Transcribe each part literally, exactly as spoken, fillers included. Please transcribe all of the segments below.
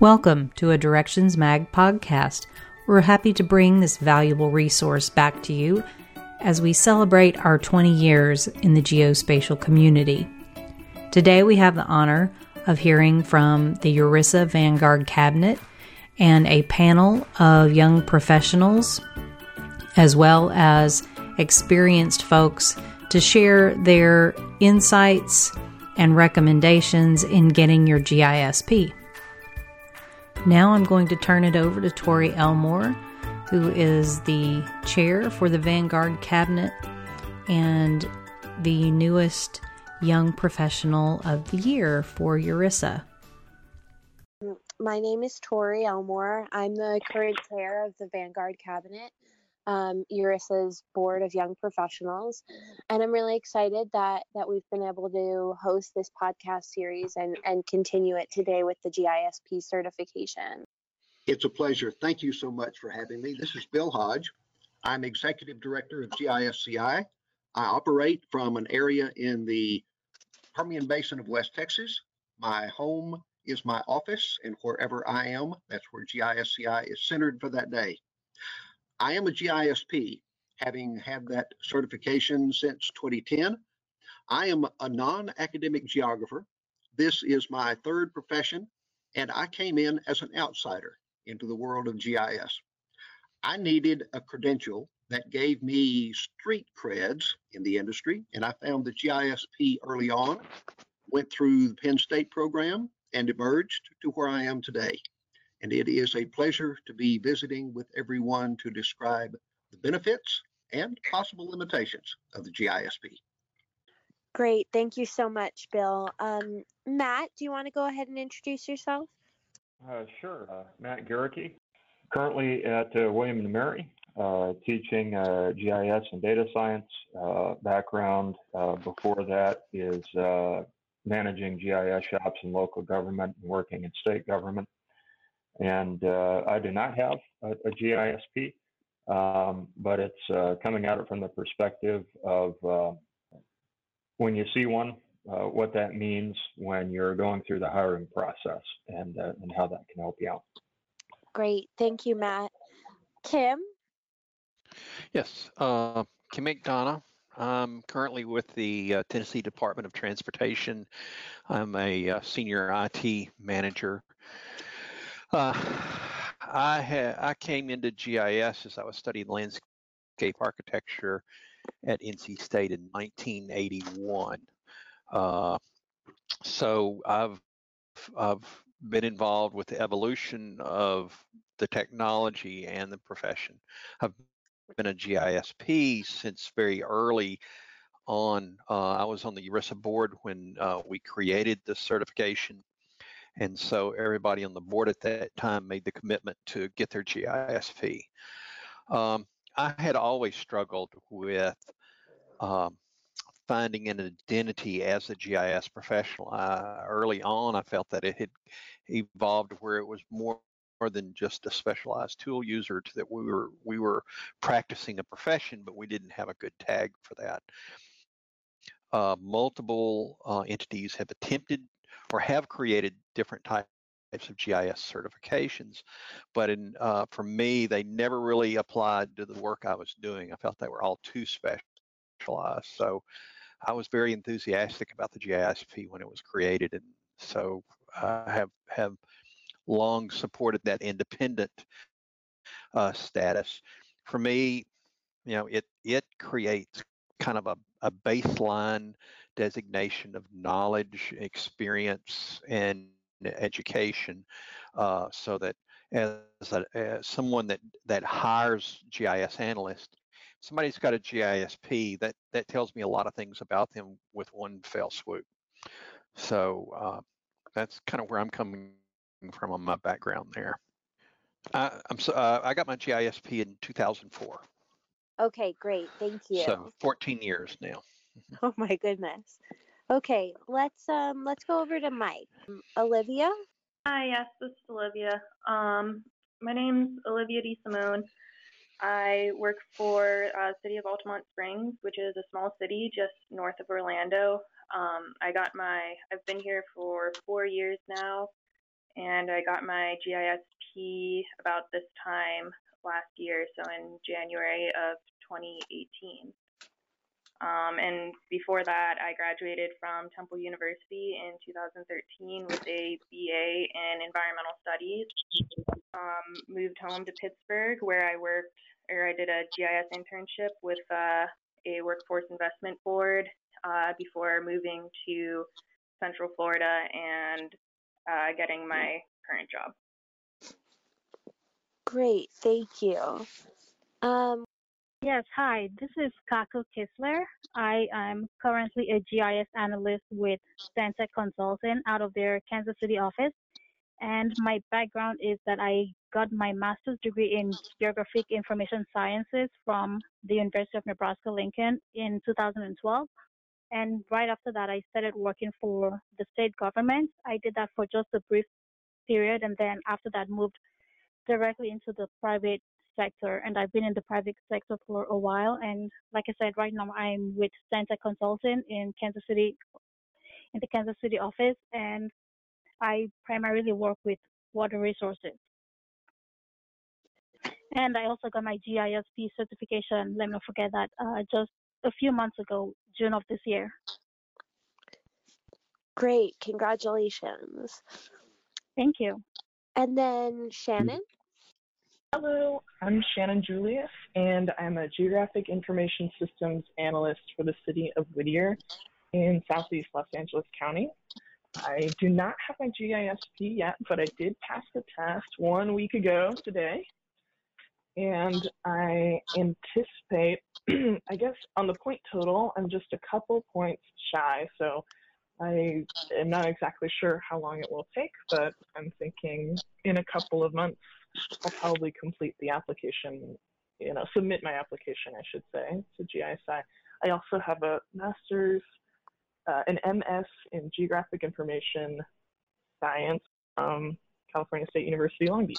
Welcome to a Directions Mag podcast. We're happy to bring this valuable resource back to you as we celebrate our twenty years in the geospatial community. Today we have the honor of hearing from the URISA Vanguard Cabinet and a panel of young professionals as well as experienced folks to share their insights and recommendations in getting your G I S P. Now I'm going to turn it over to Tori Elmore, who is the chair for the Vanguard Cabinet and the newest Young Professional of the Year for URISA. My name is Tori Elmore. I'm the current chair of the Vanguard Cabinet, um, URISA's Board of Young Professionals, and I'm really excited that that we've been able to host this podcast series and, and continue it today with the G I S P certification. It's a pleasure. Thank you so much for having me. This is Bill Hodge. I'm Executive Director of G I S C I. I operate from an area in the Permian Basin of West Texas. My home is my office, and wherever I am, that's where G I S C I is centered for that day. I am a G I S P, having had that certification since twenty ten. I am a non-academic geographer. This is my third profession, and I came in as an outsider into the world of G I S. I needed a credential that gave me street creds in the industry, and I found the G I S P early on, went through the Penn State program, and emerged to where I am today. And it is a pleasure to be visiting with everyone to describe the benefits and possible limitations of the G I S P. Great, thank you so much, Bill. Um, Matt, do you want to go ahead and introduce yourself? Uh, sure, uh, Matt Gericke, currently at uh, William and Mary, uh, teaching uh, G I S and data science uh, background. Uh, before that is uh, managing G I S shops in local government and working in state government. And uh, I do not have a, a G I S P, um, but it's uh, coming at it from the perspective of uh, when you see one, uh, what that means when you're going through the hiring process and, uh, and how that can help you out. Great. Thank you, Matt. Kim? Yes, uh, Kim McDonough. I'm currently with the uh, Tennessee Department of Transportation. I'm a uh, senior I T manager. Uh, I ha- I came into G I S as I was studying landscape architecture at N C State in nineteen eighty-one. Uh, so I've I've been involved with the evolution of the technology and the profession. I've been a G I S P since very early on. Uh, I was on the URISA board when uh, we created the certification. And so everybody on the board at that time made the commitment to get their G I S P. Um, I had always struggled with um, finding an identity as a G I S professional. I, early on, I felt that it had evolved where it was more than just a specialized tool user, to that we were we were practicing a profession, but we didn't have a good tag for that. Uh, multiple uh, entities have attempted or have created different types of G I S certifications, but in, uh, for me, they never really applied to the work I was doing. I felt they were all too specialized. So I was very enthusiastic about the G I S P when it was created, and so I have, have long supported that independent uh, status. For me, you know, it it creates kind of a, a baseline designation of knowledge, experience, and education, uh, so that as, a, as someone that, that hires G I S analysts, somebody's got a G I S P, that, that tells me a lot of things about them with one fell swoop. So uh, that's kind of where I'm coming from on my background there. I, I'm so, uh, I got my G I S P in two thousand four. Okay, great, thank you. So fourteen years now. Oh my goodness. Okay, let's um let's go over to Mike. Olivia? Hi, yes, this is Olivia. Um, my name's Olivia DeSimone. I work for uh, City of Altamont Springs, which is a small city just north of Orlando. Um, I got my. I've been here for four years now. and I got my G I S P about this time last year, so in January of twenty eighteen. Um, and before that, I graduated from Temple University in two thousand thirteen with a B A in Environmental Studies. Um, moved home to Pittsburgh, where I worked, or I did a G I S internship with uh, a Workforce Investment Board uh, before moving to Central Florida and uh, getting my current job. Great, thank you. Um, Yes, hi, this is Kaku Kissler. I am currently a G I S analyst with Stantec Consulting out of their Kansas City office. And my background is that I got my master's degree in Geographic Information Sciences from the University of Nebraska-Lincoln in two thousand twelve. And right after that, I started working for the state government. I did that for just a brief period, and then after that moved directly into the private sector, and I've been in the private sector for a while. And like I said, right now I'm with Stantec Consulting in Kansas City, in the Kansas City office, and I primarily work with water resources. And I also got my G I S P certification, let me not forget that, uh, just a few months ago, June of this year. Great, congratulations. Thank you. And then Shannon? Hello, I'm Shannon Julius, and I'm a Geographic Information Systems Analyst for the City of Whittier in Southeast Los Angeles County. I do not have my G I S P yet, but I did pass the test one week ago today, and I anticipate, I guess on the point total, I'm just a couple points shy, so I am not exactly sure how long it will take, but I'm thinking in a couple of months I'll probably complete the application, you know, submit my application, I should say, to G I S I. I also have a master's, uh, an M S in Geographic Information Science from California State University, Long Beach.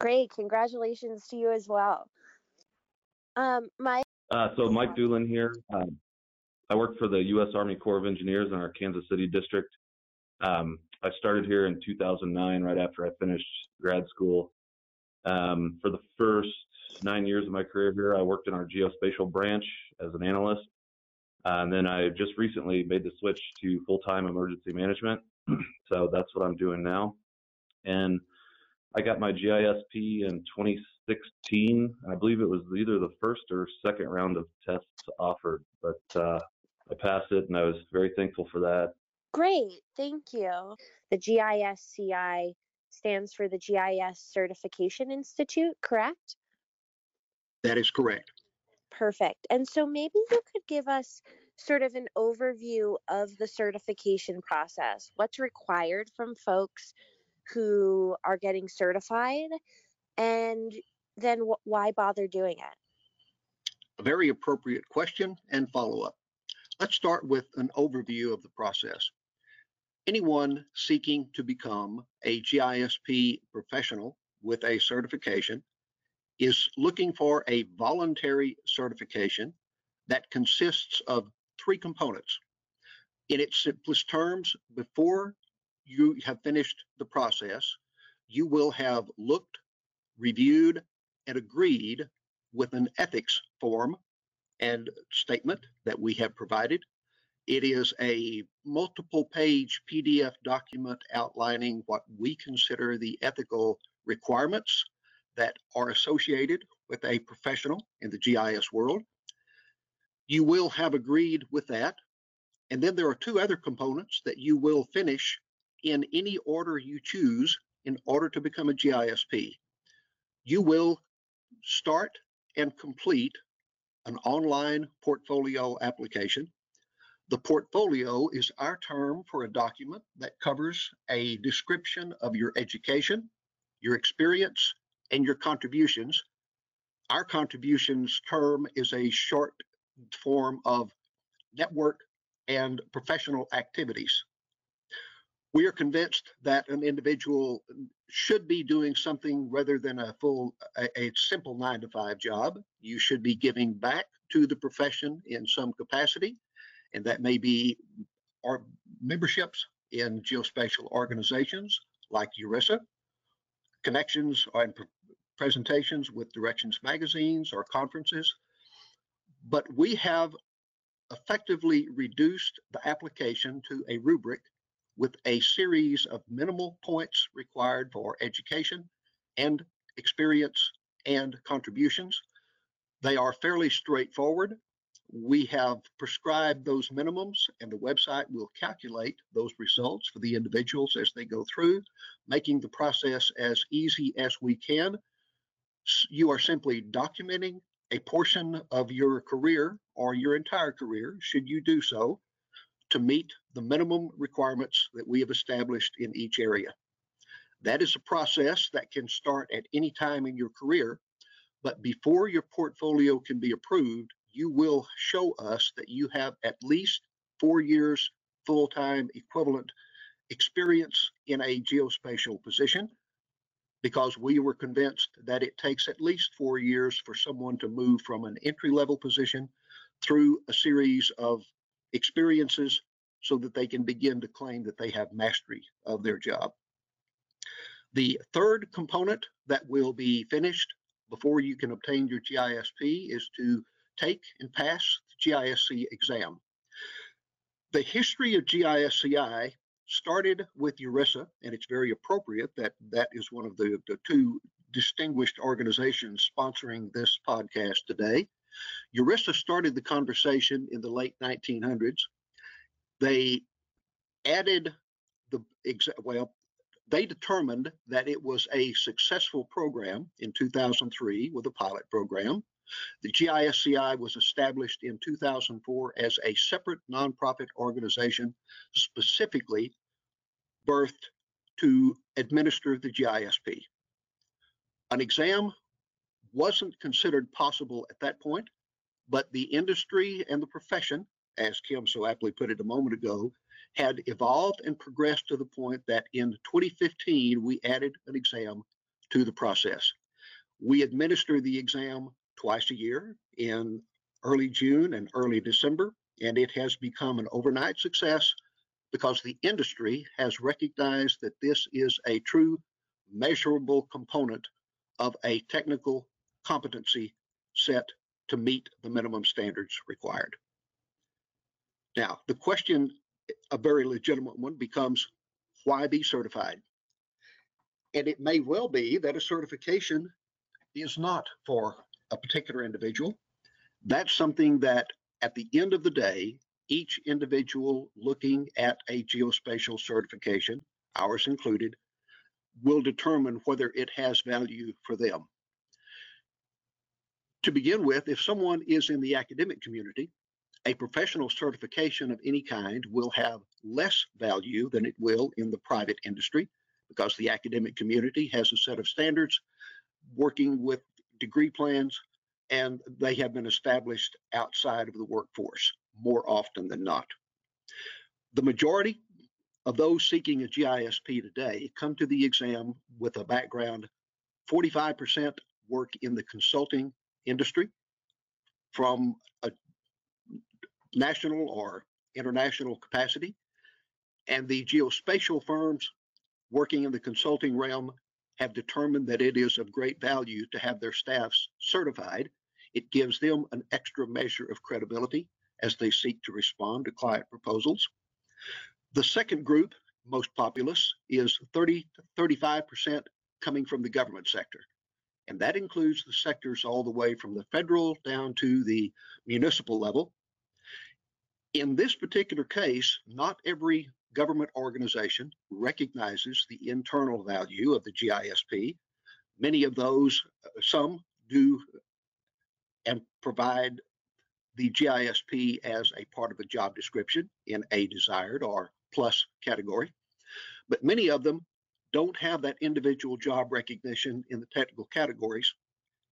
Great. Congratulations to you as well. Um, Mike? Uh, so Mike Doolin here. Um, I work for the U S Army Corps of Engineers in our Kansas City district. Um, I started here in two thousand nine, right after I finished grad school. Um, for the first nine years of my career here, I worked in our geospatial branch as an analyst. Uh, and then I just recently made the switch to full-time emergency management. So that's what I'm doing now. And I got my G I S P in twenty sixteen. I believe it was either the first or second round of tests offered, but uh, I passed it, and I was very thankful for that. Great, thank you. The G I S C I stands for the G I S Certification Institute, correct? That is correct. Perfect. And so maybe you could give us sort of an overview of the certification process. What's required from folks who are getting certified, and then wh- why bother doing it? A very appropriate question and follow-up. Let's start with an overview of the process. Anyone seeking to become a G I S P professional with a certification is looking for a voluntary certification that consists of three components. In its simplest terms, before you have finished the process, you will have looked, reviewed, and agreed with an ethics form and statement that we have provided. It is a multiple page P D F document outlining what we consider the ethical requirements that are associated with a professional in the G I S world. You will have agreed with that. And then there are two other components that you will finish in any order you choose in order to become a G I S P. You will start and complete an online portfolio application. The portfolio is our term for a document that covers a description of your education, your experience, and your contributions. Our contributions term is a short form of network and professional activities. We are convinced that an individual should be doing something rather than a full, a, a simple nine to five job. You should be giving back to the profession in some capacity. And that may be our memberships in geospatial organizations, like URISA, connections and presentations with Directions magazines or conferences, but we have effectively reduced the application to a rubric with a series of minimal points required for education and experience and contributions. They are fairly straightforward. We have prescribed those minimums, and the website will calculate those results for the individuals as they go through, making the process as easy as we can. You are simply documenting a portion of your career or your entire career, should you do so, to meet the minimum requirements that we have established in each area. That is a process that can start at any time in your career, but before your portfolio can be approved, you will show us that you have at least four years full-time equivalent experience in a geospatial position, because we were convinced that it takes at least four years for someone to move from an entry-level position through a series of experiences so that they can begin to claim that they have mastery of their job. The third component that will be finished before you can obtain your G I S P is to take and pass the G I S C exam. The history of G I S C I started with URISA, and it's very appropriate that that is one of the, the two distinguished organizations sponsoring this podcast today. URISA started the conversation in the late nineteen hundreds. They added the exa- well, they determined that it was a successful program in two thousand three with a pilot program. The G I S C I was established in two thousand four as a separate nonprofit organization, specifically birthed to administer the G I S P. An exam wasn't considered possible at that point, but the industry and the profession, as Kim so aptly put it a moment ago, had evolved and progressed to the point that in twenty fifteen, we added an exam to the process. We administer the exam twice a year in early June and early December, and it has become an overnight success because the industry has recognized that this is a true measurable component of a technical competency set to meet the minimum standards required. Now, the question, a very legitimate one, becomes why be certified? And it may well be that a certification is not for a particular individual. That's something that at the end of the day, each individual looking at a geospatial certification, ours included, will determine whether it has value for them. To begin with, if someone is in the academic community, a professional certification of any kind will have less value than it will in the private industry, because the academic community has a set of standards working with degree plans, and they have been established outside of the workforce more often than not. The majority of those seeking a G I S P today come to the exam with a background. forty-five percent work in the consulting industry from a national or international capacity, and the geospatial firms working in the consulting realm have determined that it is of great value to have their staffs certified. It gives them an extra measure of credibility as they seek to respond to client proposals. The second group, most populous, is thirty to thirty-five percent coming from the government sector. And that includes the sectors all the way from the federal down to the municipal level. In this particular case, not every government organization recognizes the internal value of the G I S P. Many of those, some do and provide the G I S P as a part of a job description in a desired or plus category, but many of them don't have that individual job recognition in the technical categories,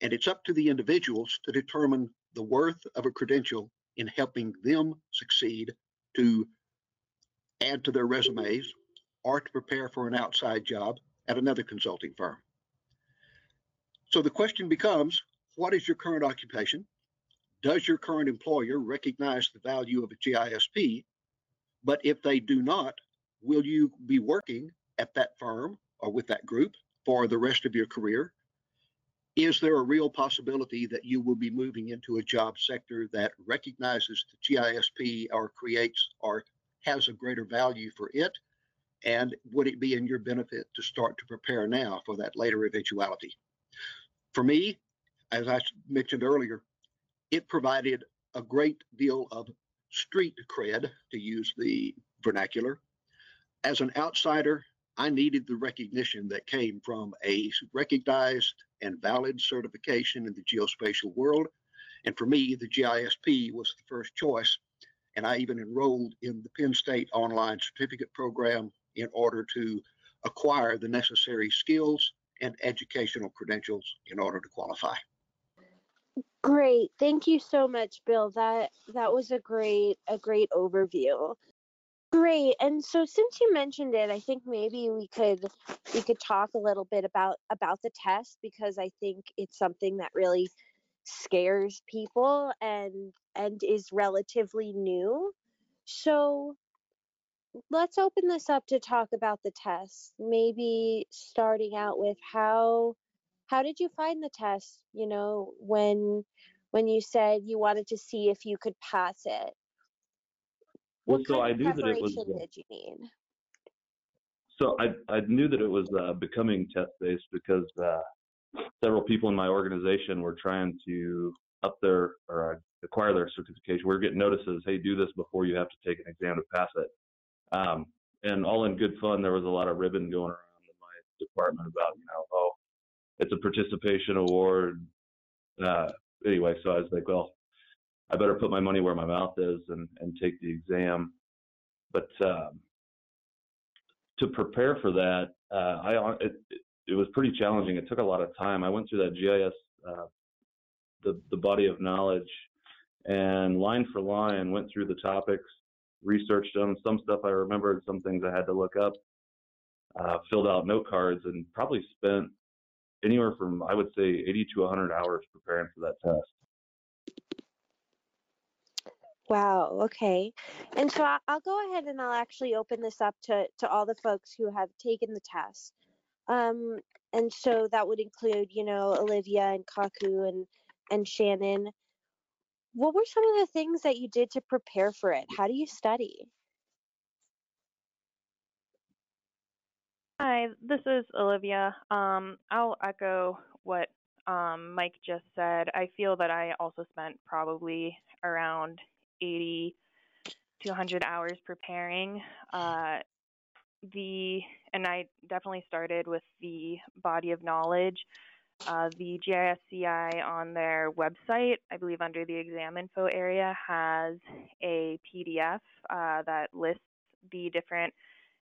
and it's up to the individuals to determine the worth of a credential in helping them succeed to add to their resumes or to prepare for an outside job at another consulting firm. So the question becomes, what is your current occupation? Does your current employer recognize the value of a G I S P? But if they do not, will you be working at that firm or with that group for the rest of your career? Is there a real possibility that you will be moving into a job sector that recognizes the G I S P or creates or has a greater value for it? And would it be in your benefit to start to prepare now for that later eventuality? For me, as I mentioned earlier, it provided a great deal of street cred, to use the vernacular. As an outsider, I needed the recognition that came from a recognized and valid certification in the geospatial world. And for me, the G I S P was the first choice. And I even enrolled in the Penn State online certificate program in order to acquire the necessary skills and educational credentials in order to qualify. Great. Thank you so much, Bill. That that was a great a great overview. Great. And so since you mentioned it, I think maybe we could we could talk a little bit about about the test, because I think it's something that really scares people and and is relatively new. So let's open this up to talk about the test. Maybe starting out with how how did you find the test? You know, when when you said you wanted to see if you could pass it. Well, what so kind I knew of preparation that it was, did you need? So I I knew that it was uh, becoming test based because uh, several people in my organization were trying to up their or acquire their certification. We were getting notices, hey, do this before you have to take an exam to pass it. Um, and all in good fun, there was a lot of ribbon going around in my department about, you know, oh, it's a participation award. Uh, anyway, so I was like, well, I better put my money where my mouth is and, and take the exam. But um, to prepare for that, uh, I it, it was pretty challenging. It took a lot of time. I went through that G I S, uh, the, the body of knowledge, and line for line went through the topics, researched them. Some stuff I remembered, some things I had to look up, uh, filled out note cards, and probably spent anywhere from, I would say, eighty to one hundred hours preparing for that test. Wow, okay. And so I'll go ahead and I'll actually open this up to, to all the folks who have taken the test. Um, and so that would include, you know, Olivia and Kaku and, and Shannon. What were some of the things that you did to prepare for it? How do you study? Hi, this is Olivia. Um, I'll echo what um, Mike just said. I feel that I also spent probably around eighty to one hundred hours preparing. Uh, the and I definitely started with the body of knowledge. Uh, the G I S C I on their website, I believe under the exam info area, has a P D F uh, that lists the different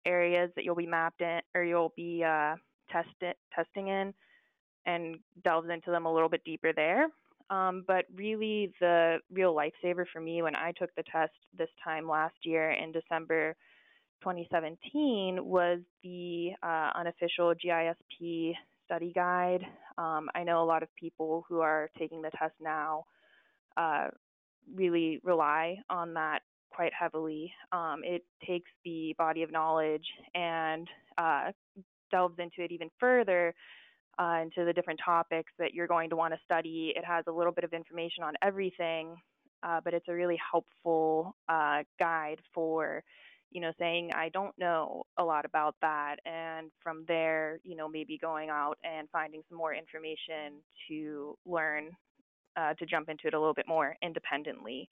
areas that you'll be mapped in, or you'll be uh, tested, testing in, and delves into them a little bit deeper there. Um, but really the real lifesaver for me when I took the test this time last year in December twenty seventeen was the uh, unofficial G I S P study guide. Um, I know a lot of people who are taking the test now uh, really rely on that quite heavily. Um, it takes the body of knowledge and uh, delves into it even further, uh, into the different topics that you're going to want to study. It has a little bit of information on everything, uh, but it's a really helpful uh, guide for, you know, saying, I don't know a lot about that. And from there, you know, maybe going out and finding some more information to learn, uh, to jump into it a little bit more independently.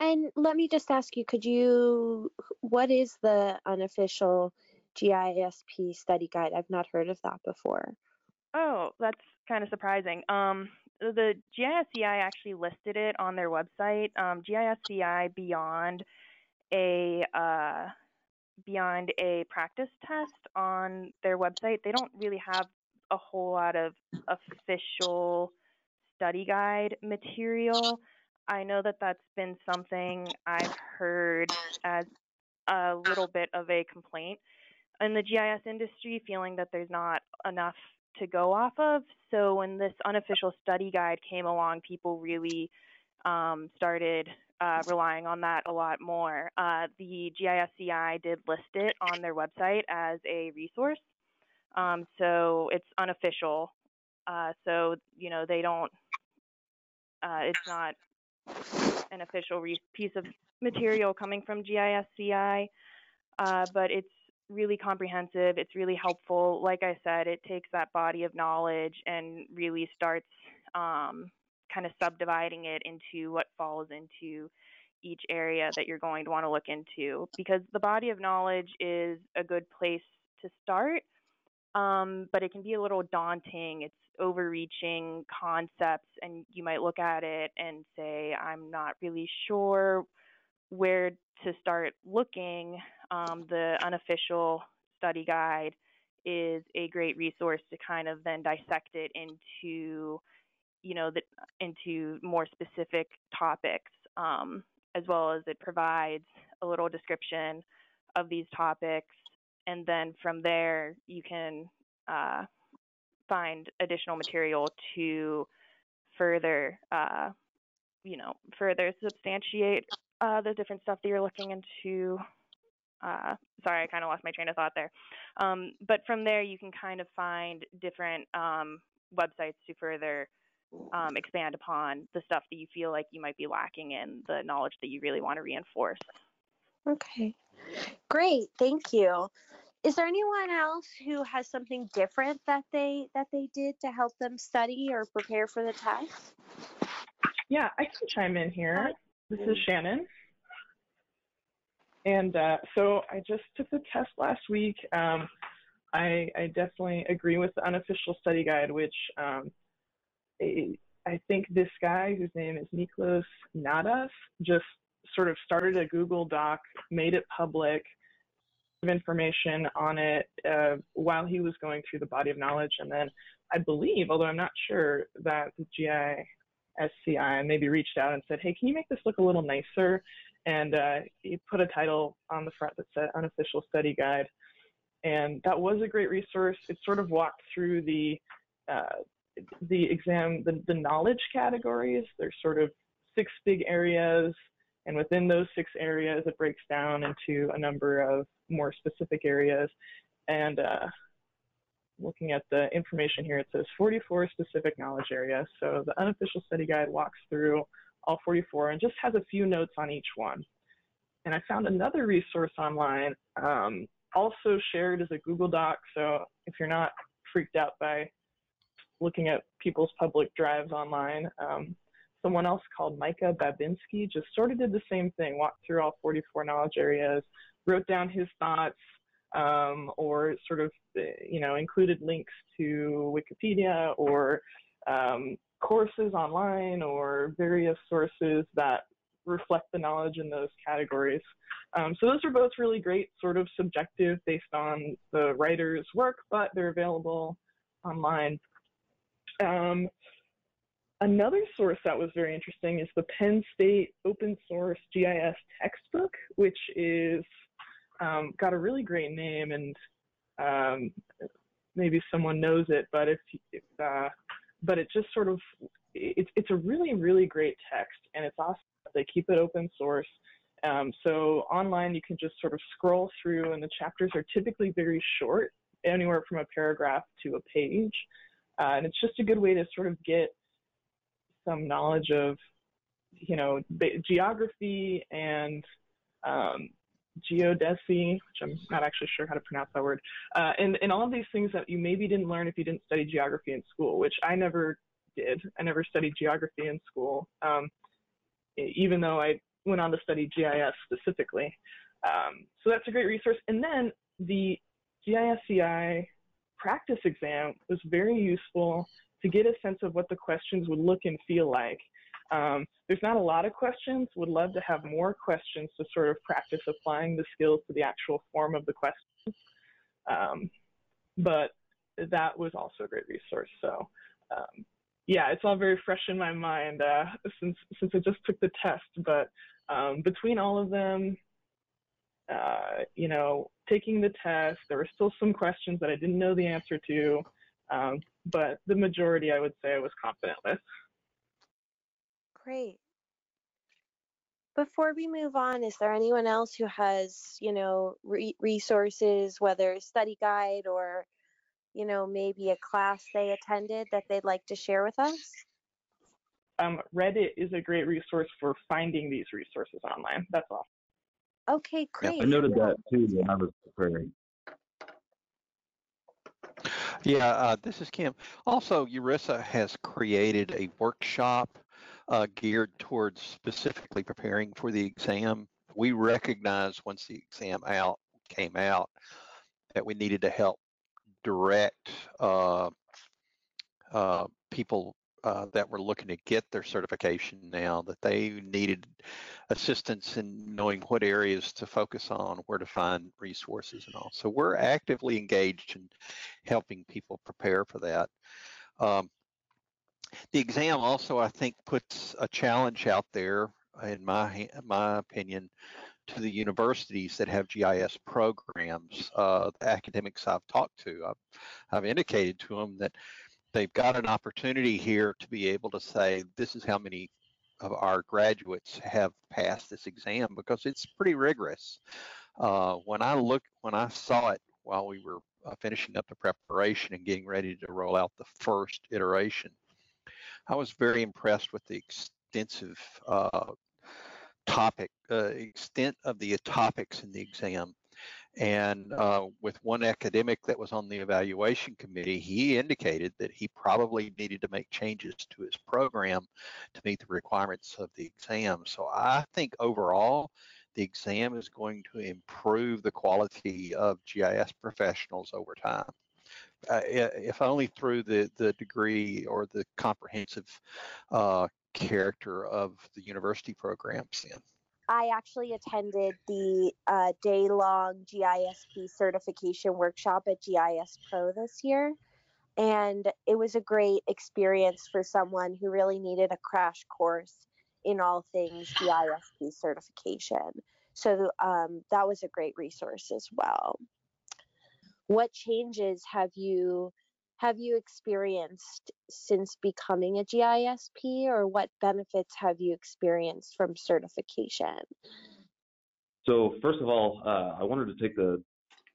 And let me just ask you, could you, what is the unofficial G I S P study guide? I've not heard of that before. Oh, that's kind of surprising. Um, the G I S C I actually listed it on their website. Um, G I S C I beyond a uh, beyond a practice test on their website. They don't really have a whole lot of official study guide material. I know that that's been something I've heard as a little bit of a complaint in the G I S industry, feeling that there's not enough to go off of. So when this unofficial study guide came along, people really um, started uh, relying on that a lot more. Uh, the G I S C I did list it on their website as a resource, um, so it's unofficial. Uh, so, you know, they don't, uh, it's not an official re piece of material coming from G I S C I, uh, but it's really comprehensive. It's really helpful. Like I said, it takes that body of knowledge and really starts um, kind of subdividing it into what falls into each area that you're going to want to look into, because the body of knowledge is a good place to start, um, but it can be a little daunting. It's overreaching concepts, and you might look at it and say, I'm not really sure where to start looking. Um, the unofficial study guide is a great resource to kind of then dissect it into, you know, the, into more specific topics, um, as well as it provides a little description of these topics. And then from there, you can uh, find additional material to further, uh, you know, further substantiate uh, the different stuff that you're looking into. Uh, sorry, I kind of lost my train of thought there. Um, but from there, you can kind of find different um, websites to further um, expand upon the stuff that you feel like you might be lacking in, the knowledge that you really want to reinforce. Okay, great, thank you. Is there anyone else who has something different that they that they did to help them study or prepare for the test? Yeah, I can chime in here. This is Shannon. And uh, so I just took the test last week. Um, I, I definitely agree with the unofficial study guide, which um, I, I think this guy, whose name is Nikolas Nadas, just sort of started a Google Doc, made it public, of information on it uh, while he was going through the body of knowledge. And then I believe, although I'm not sure, that the G I S C I maybe reached out and said, hey, can you make this look a little nicer? And uh, he put a title on the front that said Unofficial Study Guide. And that was a great resource. It sort of walked through the, uh, the exam, the, the knowledge categories. There's sort of six big areas. And within those six areas, it breaks down into a number of more specific areas. And uh, looking at the information here, it says forty-four specific knowledge areas. So the unofficial study guide walks through all forty-four and just has a few notes on each one. And I found another resource online, um, also shared as a Google Doc. So if you're not freaked out by looking at people's public drives online, um, someone else called Micah Babinski just sort of did the same thing, walked through all forty-four knowledge areas, wrote down his thoughts, um, or sort of, you know, included links to Wikipedia or um, courses online or various sources that reflect the knowledge in those categories. Um, so those are both really great, sort of subjective based on the writer's work, but they're available online. Um, Another source that was very interesting is the Penn State open source G I S textbook, which is um, got a really great name, and um, maybe someone knows it, but if, if uh, but it just sort of it's it's a really really great text, and it's awesome that they keep it open source. Um, so online you can just sort of scroll through, and the chapters are typically very short, anywhere from a paragraph to a page, uh, and it's just a good way to sort of get some knowledge of, you know, geography and um, geodesy, which I'm not actually sure how to pronounce that word, uh, and, and all of these things that you maybe didn't learn if you didn't study geography in school, which I never did. I never studied geography in school, um, even though I went on to study G I S specifically. Um, so that's a great resource. And then the G I S C I practice exam was very useful to get a sense of what the questions would look and feel like. Um, there's not a lot of questions. Would love to have more questions to sort of practice applying the skills to the actual form of the questions. Um, but that was also a great resource. So um, yeah, it's all very fresh in my mind uh, since, since I just took the test, but um, between all of them, uh, you know, taking the test, there were still some questions that I didn't know the answer to. Um, but the majority, I would say, I was confident with. Great. Before we move on, is there anyone else who has, you know, re- resources, whether a study guide or, you know, maybe a class they attended that they'd like to share with us? Um, Reddit is a great resource for finding these resources online. That's all. Okay, great. Yeah, I noted that too when I was preparing. Yeah, uh, this is Kim. Also, URISA has created a workshop uh, geared towards specifically preparing for the exam. We recognized once the exam out came out that we needed to help direct uh, uh, people Uh, that were looking to get their certification now, that they needed assistance in knowing what areas to focus on, where to find resources and all. So we're actively engaged in helping people prepare for that. Um, the exam also, I think, puts a challenge out there, in my my opinion, to the universities that have G I S programs. Uh, the academics I've talked to, I've, I've indicated to them that they've got an opportunity here to be able to say, this is how many of our graduates have passed this exam, because it's pretty rigorous. Uh, when I look, when I saw it while we were uh, finishing up the preparation and getting ready to roll out the first iteration, I was very impressed with the extensive uh, topic, uh, extent of the topics in the exam. And uh, with one academic that was on the evaluation committee, he indicated that he probably needed to make changes to his program to meet the requirements of the exam. So I think overall, the exam is going to improve the quality of G I S professionals over time, uh, if only through the, the degree or the comprehensive uh, character of the university programs then. I actually attended the uh, day-long G I S P certification workshop at G I S Pro this year, and it was a great experience for someone who really needed a crash course in all things G I S P certification. So um, that was a great resource as well. What changes have you have you experienced since becoming a G I S P, or what benefits have you experienced from certification? So first of all, uh, I wanted to take the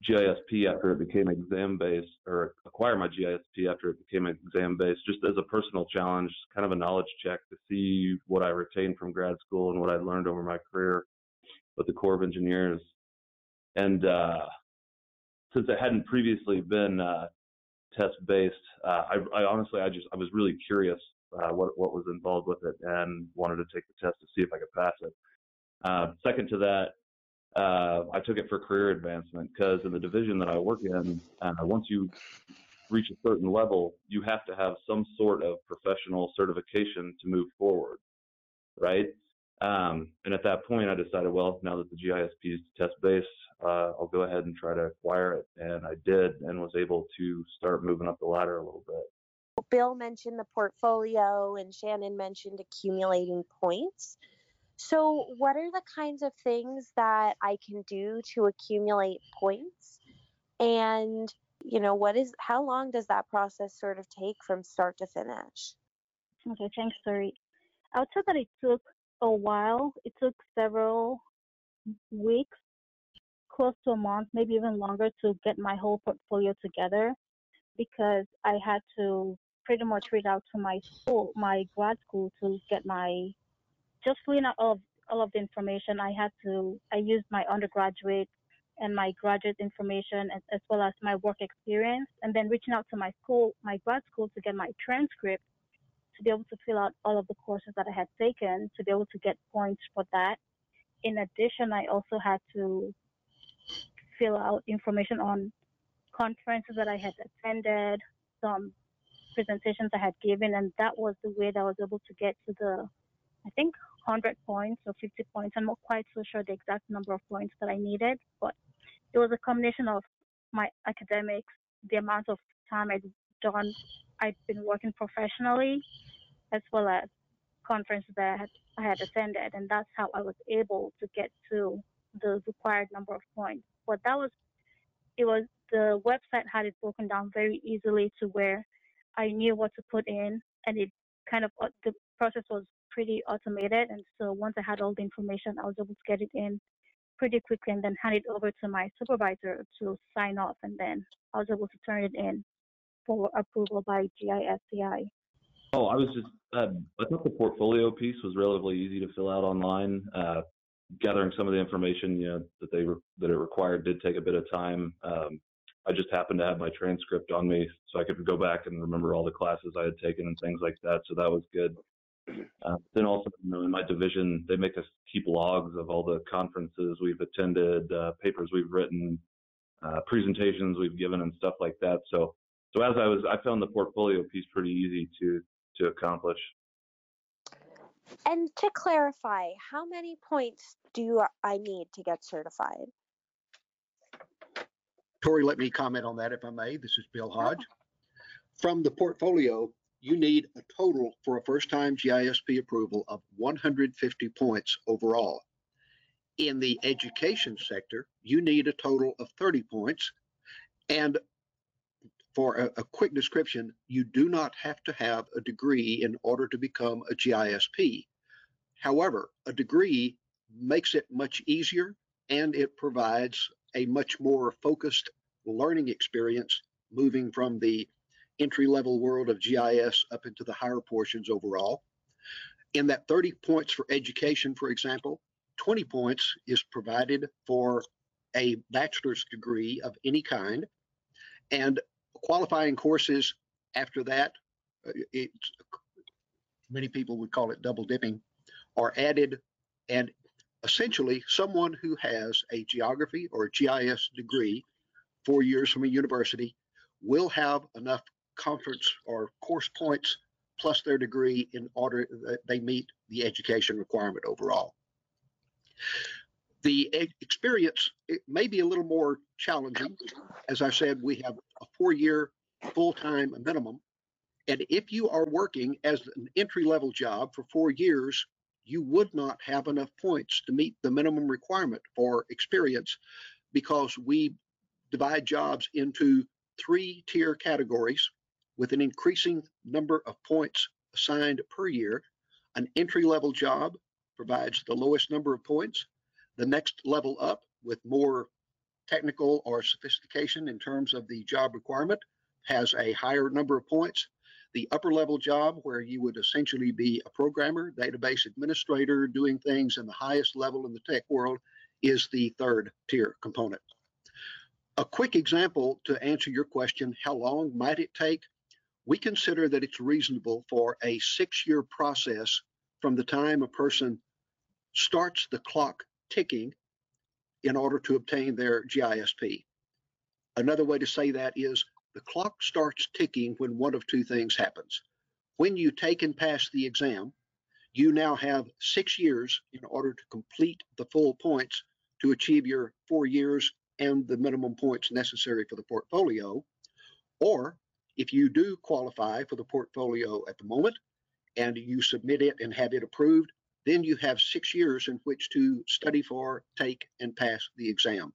G I S P after it became exam-based, or acquire my G I S P after it became exam-based, just as a personal challenge, kind of a knowledge check to see what I retained from grad school and what I learned over my career with the Corps of Engineers. And uh, since it hadn't previously been uh, test-based, uh, I, I honestly, I just, I was really curious uh, what what was involved with it, and wanted to take the test to see if I could pass it. Uh, second to that, uh, I took it for career advancement, because in the division that I work in, uh, once you reach a certain level, you have to have some sort of professional certification to move forward, right? Um, and at that point, I decided, well, now that the G I S P is test-based, uh, I'll go ahead and try to acquire it. And I did, and was able to start moving up the ladder a little bit. Bill mentioned the portfolio, and Shannon mentioned accumulating points. So what are the kinds of things that I can do to accumulate points? And, you know, what is, how long does that process sort of take from start to finish? Okay, thanks, Tori. I would say that it took a while. It took several weeks, close to a month, maybe even longer, to get my whole portfolio together, because I had to pretty much reach out to my school, my grad school, to get my, just filling out all of, all of the information. I had to, I used my undergraduate and my graduate information, as, as well as my work experience, and then reaching out to my school, my grad school, to get my transcript, to be able to fill out all of the courses that I had taken, to be able to get points for that. In addition, I also had to fill out information on conferences that I had attended, some presentations I had given, and that was the way that I was able to get to the, I think, one hundred points or fifty points. I'm not quite so sure the exact number of points that I needed, but it was a combination of my academics, the amount of time I'd done, I'd been working professionally, as well as conferences that I had, I had attended, and that's how I was able to get to the required number of points. But that was, it was, the website had it broken down very easily to where I knew what to put in, and it kind of, the process was pretty automated. And so once I had all the information, I was able to get it in pretty quickly and then hand it over to my supervisor to sign off. And then I was able to turn it in for approval by G I S C I. Oh, I was just, um, I thought the portfolio piece was relatively easy to fill out online. Uh, gathering some of the information, you know, that they re- that it required did take a bit of time. Um, I just happened to have my transcript on me so I could go back and remember all the classes I had taken and things like that. So that was good. Uh, then also, you know, in my division, they make us keep logs of all the conferences we've attended, uh, papers we've written, uh, presentations we've given and stuff like that. So, so as I was, I found the portfolio piece pretty easy to, to accomplish. And to clarify, how many points do I need to get certified? Tori, let me comment on that if I may. This is Bill Hodge. From the portfolio, you need a total for a first-time G I S P approval of one hundred fifty points overall. In the education sector, you need a total of thirty points. And for a, a quick description, you do not have to have a degree in order to become a G I S P. However, a degree makes it much easier, and it provides a much more focused learning experience moving from the entry-level world of G I S up into the higher portions overall. In that thirty points for education, for example, twenty points is provided for a bachelor's degree of any kind, and qualifying courses after that, it, many people would call it double dipping, are added. And essentially, someone who has a geography or a G I S degree, four years from a university, will have enough conference or course points plus their degree in order that they meet the education requirement overall. The experience, it may be a little more challenging. As I said, we have a four-year full-time minimum. And if you are working as an entry-level job for four years, you would not have enough points to meet the minimum requirement for experience, because we divide jobs into three tier categories with an increasing number of points assigned per year. An entry-level job provides the lowest number of points. The next level up, with more technical or sophistication in terms of the job requirement, has a higher number of points. The upper level job, where you would essentially be a programmer, database administrator, doing things in the highest level in the tech world, is the third tier component. A quick example to answer your question, how long might it take? We consider that it's reasonable for a six-year process from the time a person starts the clock ticking in order to obtain their G I S P. Another way to say that is, the clock starts ticking when one of two things happens. When you take and pass the exam, you now have six years in order to complete the full points to achieve your four years and the minimum points necessary for the portfolio. Or if you do qualify for the portfolio at the moment and you submit it and have it approved, then you have six years in which to study for, take, and pass the exam.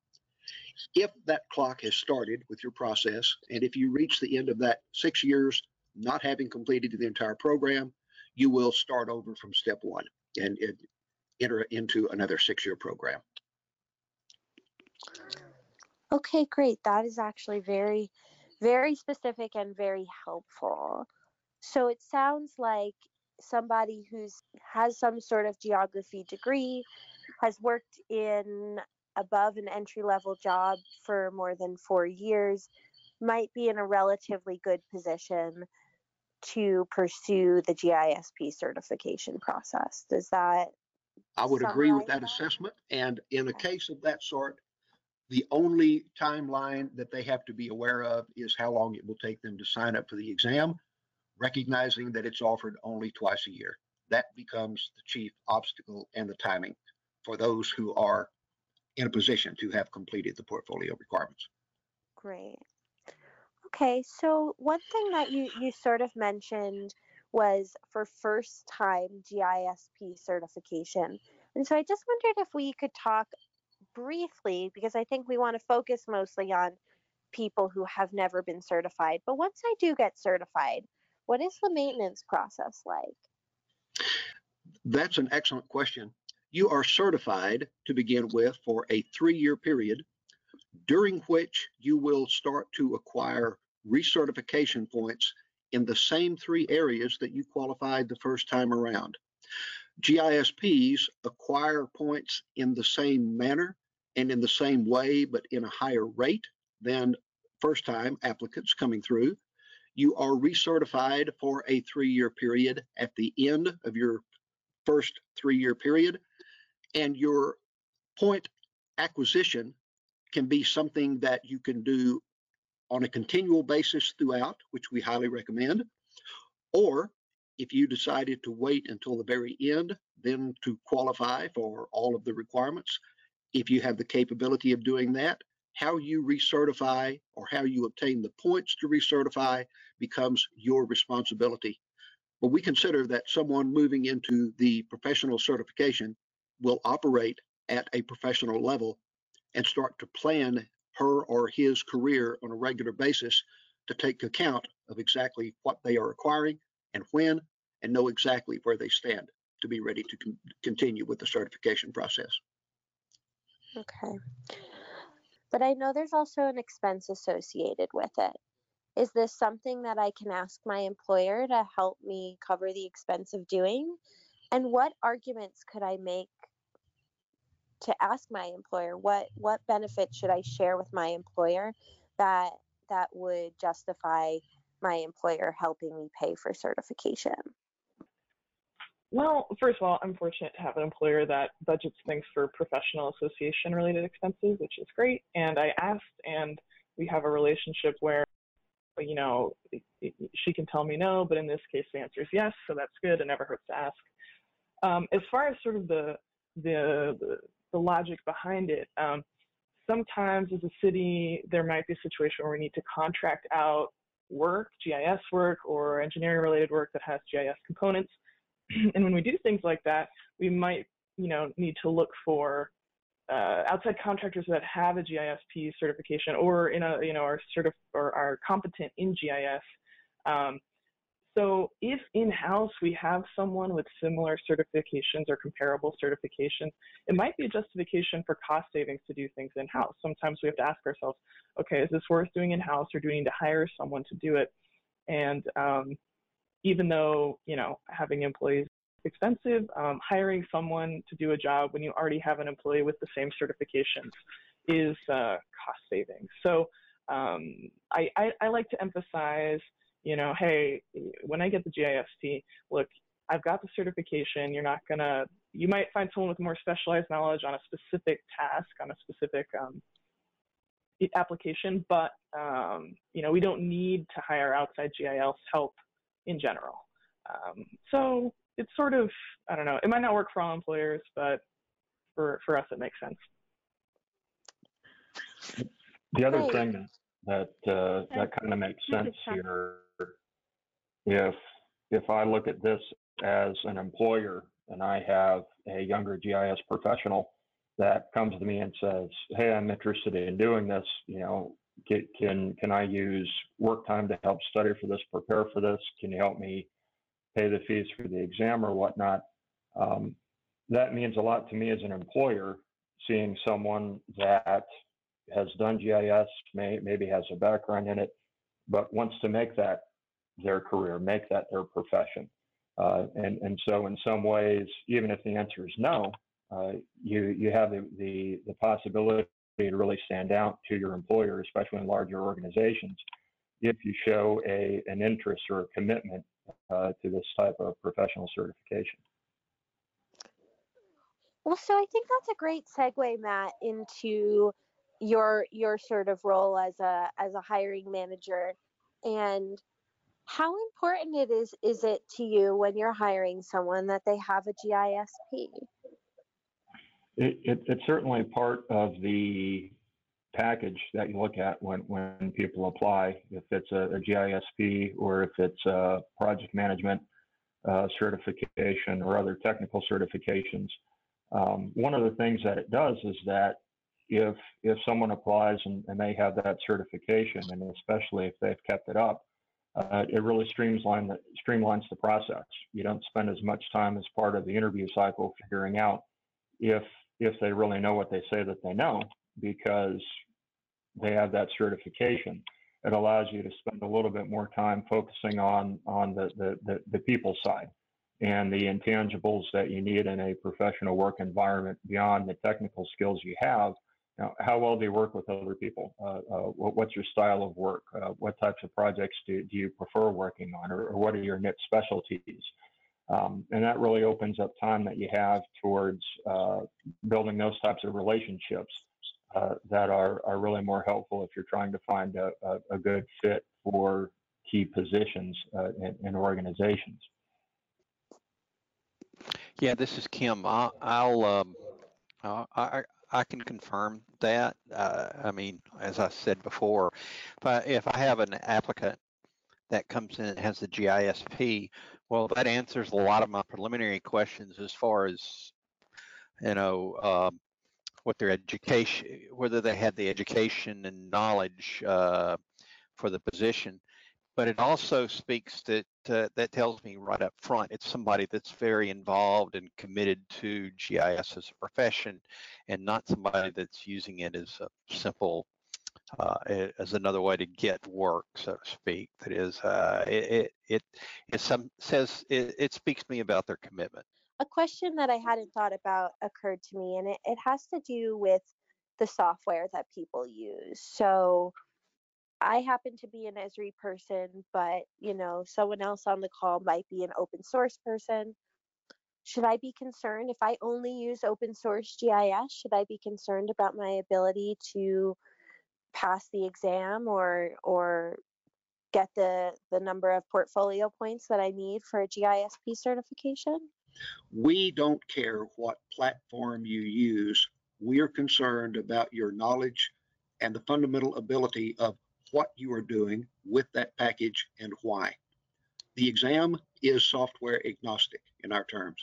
If that clock has started with your process, and if you reach the end of that six years not having completed the entire program, you will start over from step one and enter into another six-year program. Okay, great. That is actually very, very specific and very helpful. So it sounds like somebody who's has some sort of geography degree, has worked in above an entry-level job for more than four years might be in a relatively good position to pursue the G I S P certification process. Does that? I would agree with that, that assessment. And in a case of that sort, the only timeline that they have to be aware of is how long it will take them to sign up for the exam, recognizing that it's offered only twice a year. That becomes the chief obstacle, and the timing for those who are in a position to have completed the portfolio requirements. Great. Okay, so one thing that you, you sort of mentioned was for first-time G I S P certification. And so I just wondered if we could talk briefly, because I think we want to focus mostly on people who have never been certified. But once I do get certified, what is the maintenance process like? That's an excellent question. You are certified to begin with for a three-year period, during which you will start to acquire recertification points in the same three areas that you qualified the first time around. G I S Ps acquire points in the same manner and in the same way, but in a higher rate than first-time applicants coming through. You are recertified for a three-year period at the end of your first three-year period, and your point acquisition can be something that you can do on a continual basis throughout, which we highly recommend. Or if you decided to wait until the very end, then to qualify for all of the requirements, if you have the capability of doing that, how you recertify or how you obtain the points to recertify becomes your responsibility. But we consider that someone moving into the professional certification will operate at a professional level and start to plan her or his career on a regular basis to take account of exactly what they are acquiring and when, and know exactly where they stand to be ready to con- continue with the certification process. Okay. But I know there's also an expense associated with it. Is this something that I can ask my employer to help me cover the expense of doing? And what arguments could I make to ask my employer? What what benefit should I share with my employer that that would justify my employer helping me pay for certification? Well, first of all, I'm fortunate to have an employer that budgets things for professional association related expenses, which is great. And I asked, and we have a relationship where, you know, she can tell me no, but in this case the answer is yes, so that's good. It never hurts to ask. Um, as far as sort of the the the, the logic behind it, um, sometimes as a city there might be a situation where we need to contract out work, G I S work or engineering related work that has G I S components. And when we do things like that, we might, you know, need to look for Uh, outside contractors that have a G I S P certification, or in a, you know, are certif- or are competent in G I S. Um, so if in-house we have someone with similar certifications or comparable certifications, it might be a justification for cost savings to do things in-house. Sometimes we have to ask ourselves, okay, is this worth doing in-house, or do we need to hire someone to do it? And um, even though, you know, having employees expensive, um, hiring someone to do a job when you already have an employee with the same certifications is uh, cost savings. So um, I, I, I like to emphasize, you know, hey, when I get the G I S P, look, I've got the certification. You're not going to, you might find someone with more specialized knowledge on a specific task, on a specific um, application, but, um, you know, we don't need to hire outside G I S help in general. Um, so it's sort of, I don't know, it might not work for all employers, but for, for us, it makes sense. The other right. thing that uh, that kind of makes sense here, if if I look at this as an employer and I have a younger G I S professional that comes to me and says, hey, I'm interested in doing this, you know, get, can, can I use work time to help study for this, prepare for this? Can you help me pay the fees for the exam or whatnot? Um, that means a lot to me as an employer, seeing someone that has done G I S, may, maybe has a background in it, but wants to make that their career, make that their profession. Uh, and, and so in some ways, even if the answer is no, uh, you, you have the, the, the possibility to really stand out to your employer, especially in larger organizations, if you show a, an interest or a commitment Uh, to this type of professional certification. Well, so I think that's a great segue, Matt, into your your sort of role as a as a hiring manager, and how important it is is it to you when you're hiring someone that they have a G I S P? It, it, it's certainly part of the package that you look at when, when people apply, if it's a, a G I S P or if it's a project management uh, certification or other technical certifications. Um, one of the things that it does is that if if someone applies and, and they have that certification, and especially if they've kept it up, uh, it really streamlines the, streamlines the process. You don't spend as much time as part of the interview cycle figuring out if if they really know what they say that they know, because they have that certification. It allows you to spend a little bit more time focusing on on the the, the, the people side and the intangibles that you need in a professional work environment beyond the technical skills you have. Now, how well do you work with other people? Uh, uh, what, what's your style of work? Uh, what types of projects do, do you prefer working on, or, or what are your niche specialties? Um, and that really opens up time that you have towards uh, building those types of relationships uh, that are, are really more helpful if you're trying to find a, a, a good fit for key positions uh, in, in organizations. Yeah, this is Kim. I'll, I'll um, uh, I, I can confirm that. Uh, I mean, as I said before, if I, if I have an applicant that comes in and has the G I S P, well, that answers a lot of my preliminary questions as far as, you know, uh, what their education, whether they had the education and knowledge uh, for the position. But it also speaks that uh, that tells me right up front, it's somebody that's very involved and committed to G I S as a profession, and not somebody that's using it as a simple, uh, as another way to get work, so to speak. That is, uh, it it it some says it, it speaks to me about their commitment. A question that I hadn't thought about occurred to me, and it, it has to do with the software that people use. So I happen to be an ESRI person, but, you know, someone else on the call might be an open source person. Should I be concerned if I only use open source G I S? Should I be concerned about my ability to pass the exam or or get the, the number of portfolio points that I need for a G I S P certification? We don't care what platform you use. We are concerned about your knowledge and the fundamental ability of what you are doing with that package and why. The exam is software agnostic in our terms.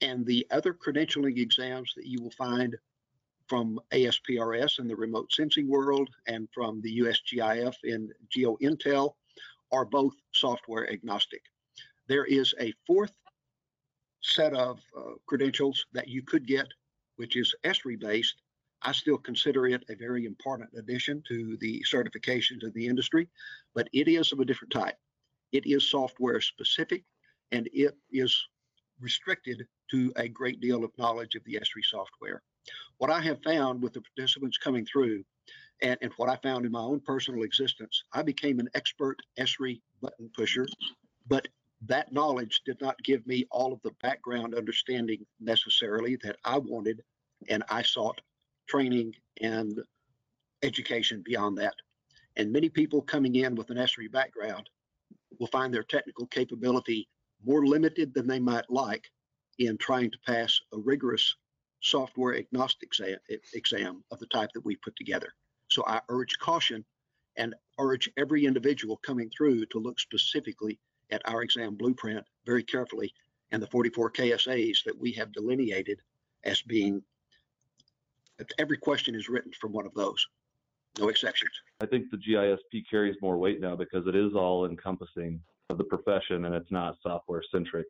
And the other credentialing exams that you will find from A S P R S in the remote sensing world and from the U S G I F in GeoIntel are both software agnostic. There is a fourth set of uh, credentials that you could get, which is ESRI based. I still consider it a very important addition to the certifications of the industry, but it is of a different type. It is software specific, and it is restricted to a great deal of knowledge of the ESRI software. What I have found with the participants coming through, and, and what I found in my own personal existence, I became an expert ESRI button pusher, but that knowledge did not give me all of the background understanding necessarily that I wanted, and I sought training and education beyond that. And many people coming in with an ESRI background will find their technical capability more limited than they might like in trying to pass a rigorous software agnostic exam of the type that we put together. So I urge caution and urge every individual coming through to look specifically at our exam blueprint very carefully and the forty-four K S As that we have delineated as being. Every question is written from one of those, no exceptions. I think the G I S P carries more weight now because it is all encompassing of the profession and it's not software centric.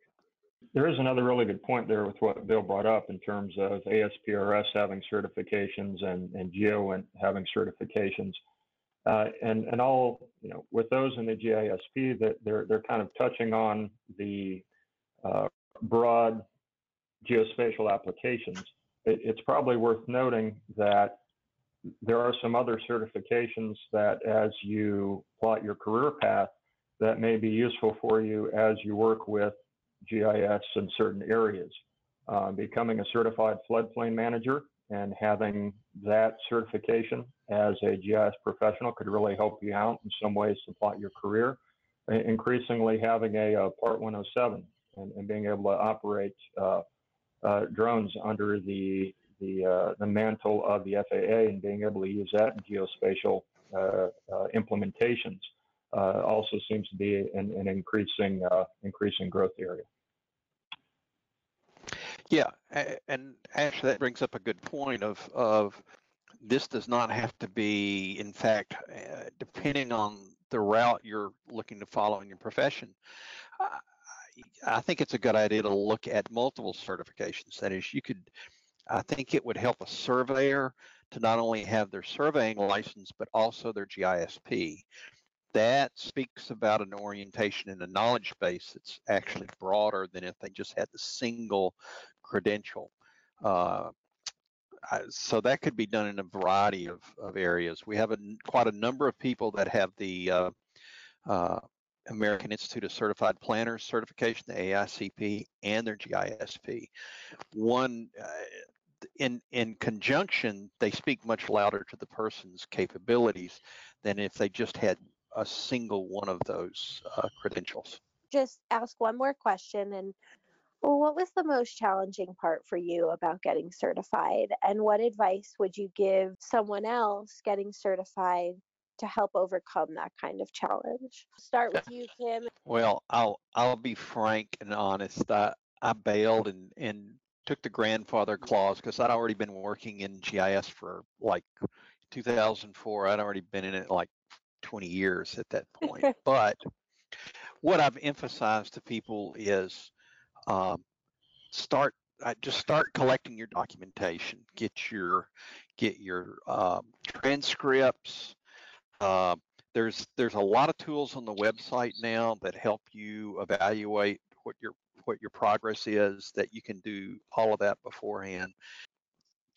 There is another really good point there with what Bill brought up in terms of A S P R S having certifications and, and Geo and having certifications. Uh, and, and all, you know, with those in the G I S P, that they're, they're kind of touching on the uh, broad geospatial applications. It's probably worth noting that there are some other certifications that as you plot your career path that may be useful for you as you work with G I S in certain areas. Uh, becoming a certified floodplain manager and having that certification as a G I S professional could really help you out in some ways to plot your career. Increasingly having a, a Part one oh seven and, and being able to operate uh, Uh, drones under the the, uh, the mantle of the F A A and being able to use that in geospatial uh, uh, implementations uh, also seems to be an, an increasing uh, increasing growth area. Yeah, and actually that brings up a good point of of this does not have to be, in fact, uh, depending on the route you're looking to follow in your profession, uh, I think it's a good idea to look at multiple certifications. That is, you could, I think it would help a surveyor to not only have their surveying license, but also their G I S P. That speaks about an orientation and a knowledge base that's actually broader than if they just had the single credential. Uh, so that could be done in a variety of, of areas. We have a, quite a number of people that have the uh, uh, American Institute of Certified Planners certification, the A I C P, and their G I S P. One, uh, in, in conjunction, they speak much louder to the person's capabilities than if they just had a single one of those uh, credentials. Just ask one more question. And well, what was the most challenging part for you about getting certified? And what advice would you give someone else getting certified to help overcome that kind of challenge? Start with you, Kim. Well, I'll I'll be frank and honest. I, I bailed and, and took the grandfather clause because I'd already been working in G I S for like two thousand four. I'd already been in it like twenty years at that point. But what I've emphasized to people is um, start Uh, just start collecting your documentation. Get your get your uh, transcripts. Uh, there's there's a lot of tools on the website now that help you evaluate what your what your progress is. That you can do all of that beforehand.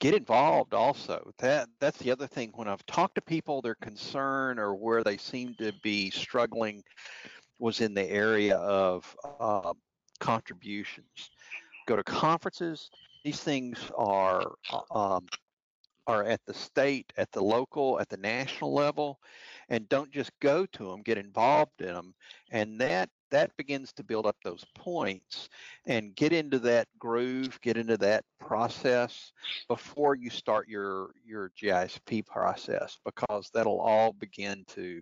Get involved also. That that's the other thing. When I've talked to people, their concern or where they seem to be struggling was in the area of uh, contributions. Go to conferences. These things are um, are at the state, at the local, at the national level, and don't just go to them. Get involved in them, and that that begins to build up those points and get into that groove, get into that process before you start your your G I S P process, because that'll all begin to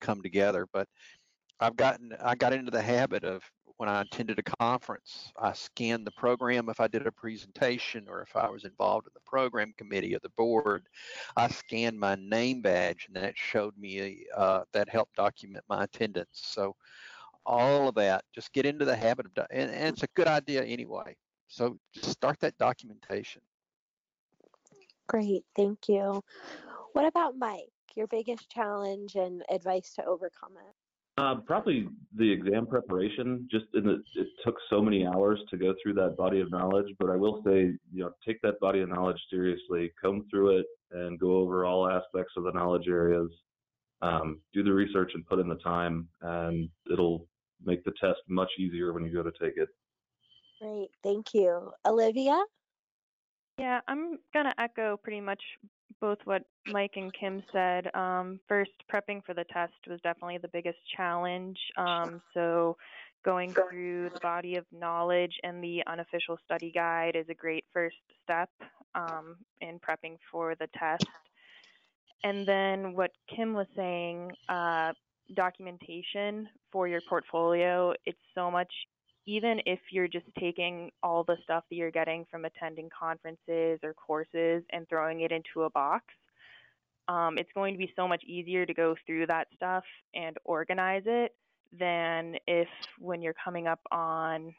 come together. But I've gotten I got into the habit of, when I attended a conference, I scanned the program. If I did a presentation or if I was involved in the program committee or the board, I scanned my name badge, and that showed me, uh, that helped document my attendance. So all of that, just get into the habit of, and, and it's a good idea anyway. So just start that documentation. Great, thank you. What about Mike, your biggest challenge and advice to overcome it? Uh, probably the exam preparation. Just in the, it took so many hours to go through that body of knowledge, but I will say, you know, take that body of knowledge seriously, comb through it, and go over all aspects of the knowledge areas. Um, do the research and put in the time, and it'll make the test much easier when you go to take it. Great, thank you. Olivia? Yeah, I'm going to echo pretty much both what Mike and Kim said. Um, first, prepping for the test was definitely the biggest challenge. Um, so going through the body of knowledge and the unofficial study guide is a great first step um, in prepping for the test. And then what Kim was saying, uh, documentation for your portfolio, it's so much even if you're just taking all the stuff that you're getting from attending conferences or courses and throwing it into a box, um, it's going to be so much easier to go through that stuff and organize it than if when you're coming up on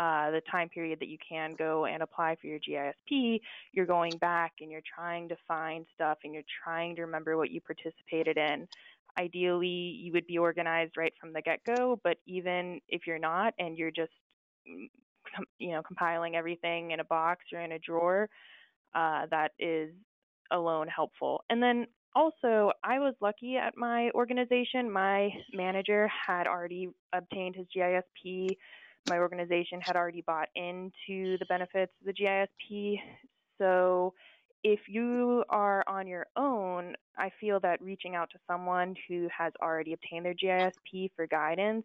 uh, the time period that you can go and apply for your G I S P, you're going back and you're trying to find stuff and you're trying to remember what you participated in. Ideally, you would be organized right from the get-go, but even if you're not and you're just, you know, compiling everything in a box or in a drawer, uh, that is alone helpful. And then also, I was lucky at my organization. My manager had already obtained his G I S P. My organization had already bought into the benefits of the G I S P. So if you are on your own, I feel that reaching out to someone who has already obtained their G I S P for guidance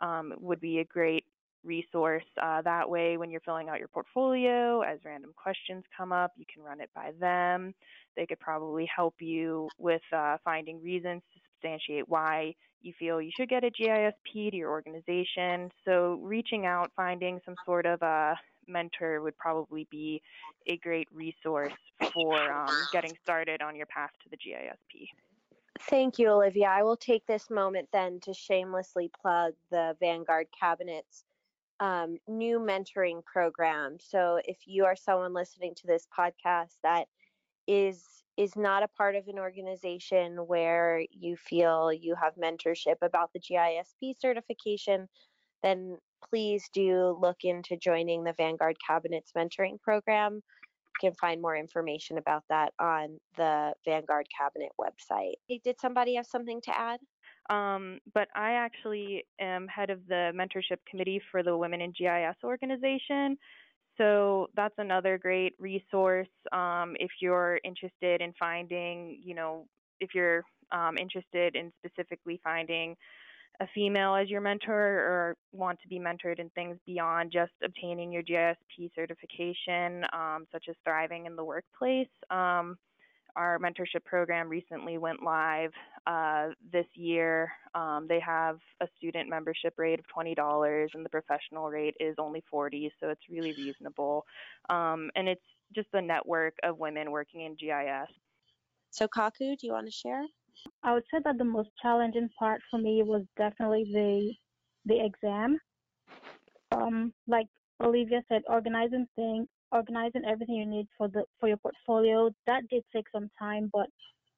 um, would be a great resource. Uh, that way, when you're filling out your portfolio, as random questions come up, you can run it by them. They could probably help you with uh, finding reasons to substantiate why you feel you should get a G I S P to your organization. So reaching out, finding some sort of a mentor would probably be a great resource for um, getting started on your path to the G I S P. Thank you, Olivia. I will take this moment then to shamelessly plug the Vanguard Cabinet's um, new mentoring program. So if you are someone listening to this podcast that is is not a part of an organization where you feel you have mentorship about the G I S P certification, then please do look into joining the Vanguard Cabinet's mentoring program. You can find more information about that on the Vanguard Cabinet website. Did somebody have something to add? Um, but I actually am head of the mentorship committee for the Women in G I S organization. So that's another great resource um, if you're interested in finding, you know, if you're um, interested in specifically finding a female as your mentor or want to be mentored in things beyond just obtaining your G I S P certification, um, such as thriving in the workplace. Um, our mentorship program recently went live uh, this year. Um, they have a student membership rate of twenty dollars and the professional rate is only forty dollars, so it's really reasonable. Um, and it's just a network of women working in G I S. So Kaku, do you want to share? I would say that the most challenging part for me was definitely the the exam. Um, like Olivia said, organizing things, organizing everything you need for the for your portfolio, that did take some time, but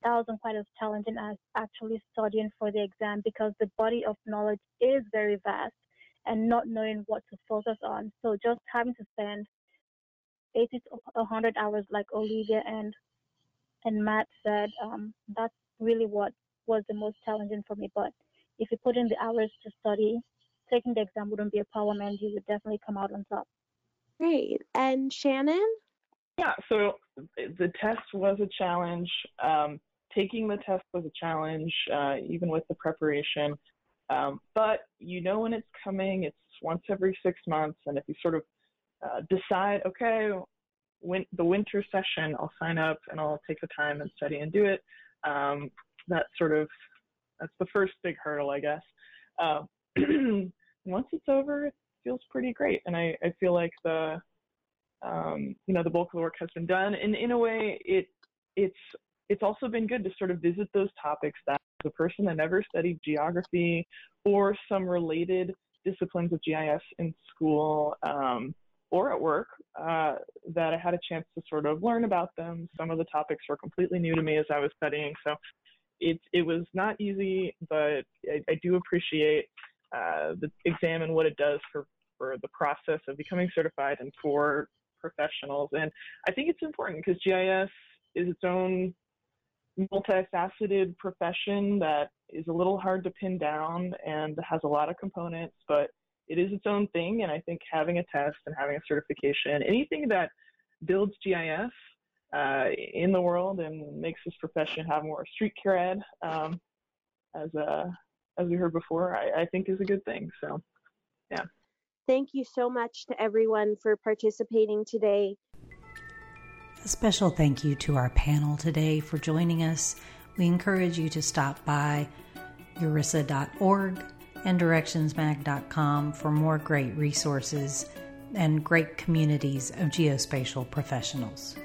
that wasn't quite as challenging as actually studying for the exam because the body of knowledge is very vast and not knowing what to focus on. So just having to spend eighty to one hundred hours, like Olivia and and Matt said, um, that's really what was the most challenging for me. But if you put in the hours to study, taking the exam wouldn't be a problem and you would definitely come out on top. Great. And Shannon? Yeah, so the test was a challenge. Um, taking the test was a challenge, uh, even with the preparation. Um, but you know when it's coming, it's once every six months. And if you sort of uh, decide, okay, when the winter session, I'll sign up and I'll take the time and study and do it. Um, that's sort of, that's the first big hurdle, I guess. Uh, once it's over, it feels pretty great. And I, I feel like the, um, you know, the bulk of the work has been done. And in a way, it it's it's also been good to sort of visit those topics that the person that never studied geography or some related disciplines of G I S in school um, or at work, uh, that I had a chance to sort of learn about them. Some of the topics were completely new to me as I was studying. So it, it was not easy, but I, I do appreciate uh, the exam and what it does for, for the process of becoming certified and for professionals. And I think it's important because G I S is its own multifaceted profession that is a little hard to pin down and has a lot of components, but it is its own thing, and I think having a test and having a certification, anything that builds G I S uh, in the world and makes this profession have more street cred, um, as a, as we heard before, I, I think is a good thing. So, yeah. Thank you so much to everyone for participating today. A special thank you to our panel today for joining us. We encourage you to stop by U R I S A dot org. and directions mag dot com for more great resources and great communities of geospatial professionals.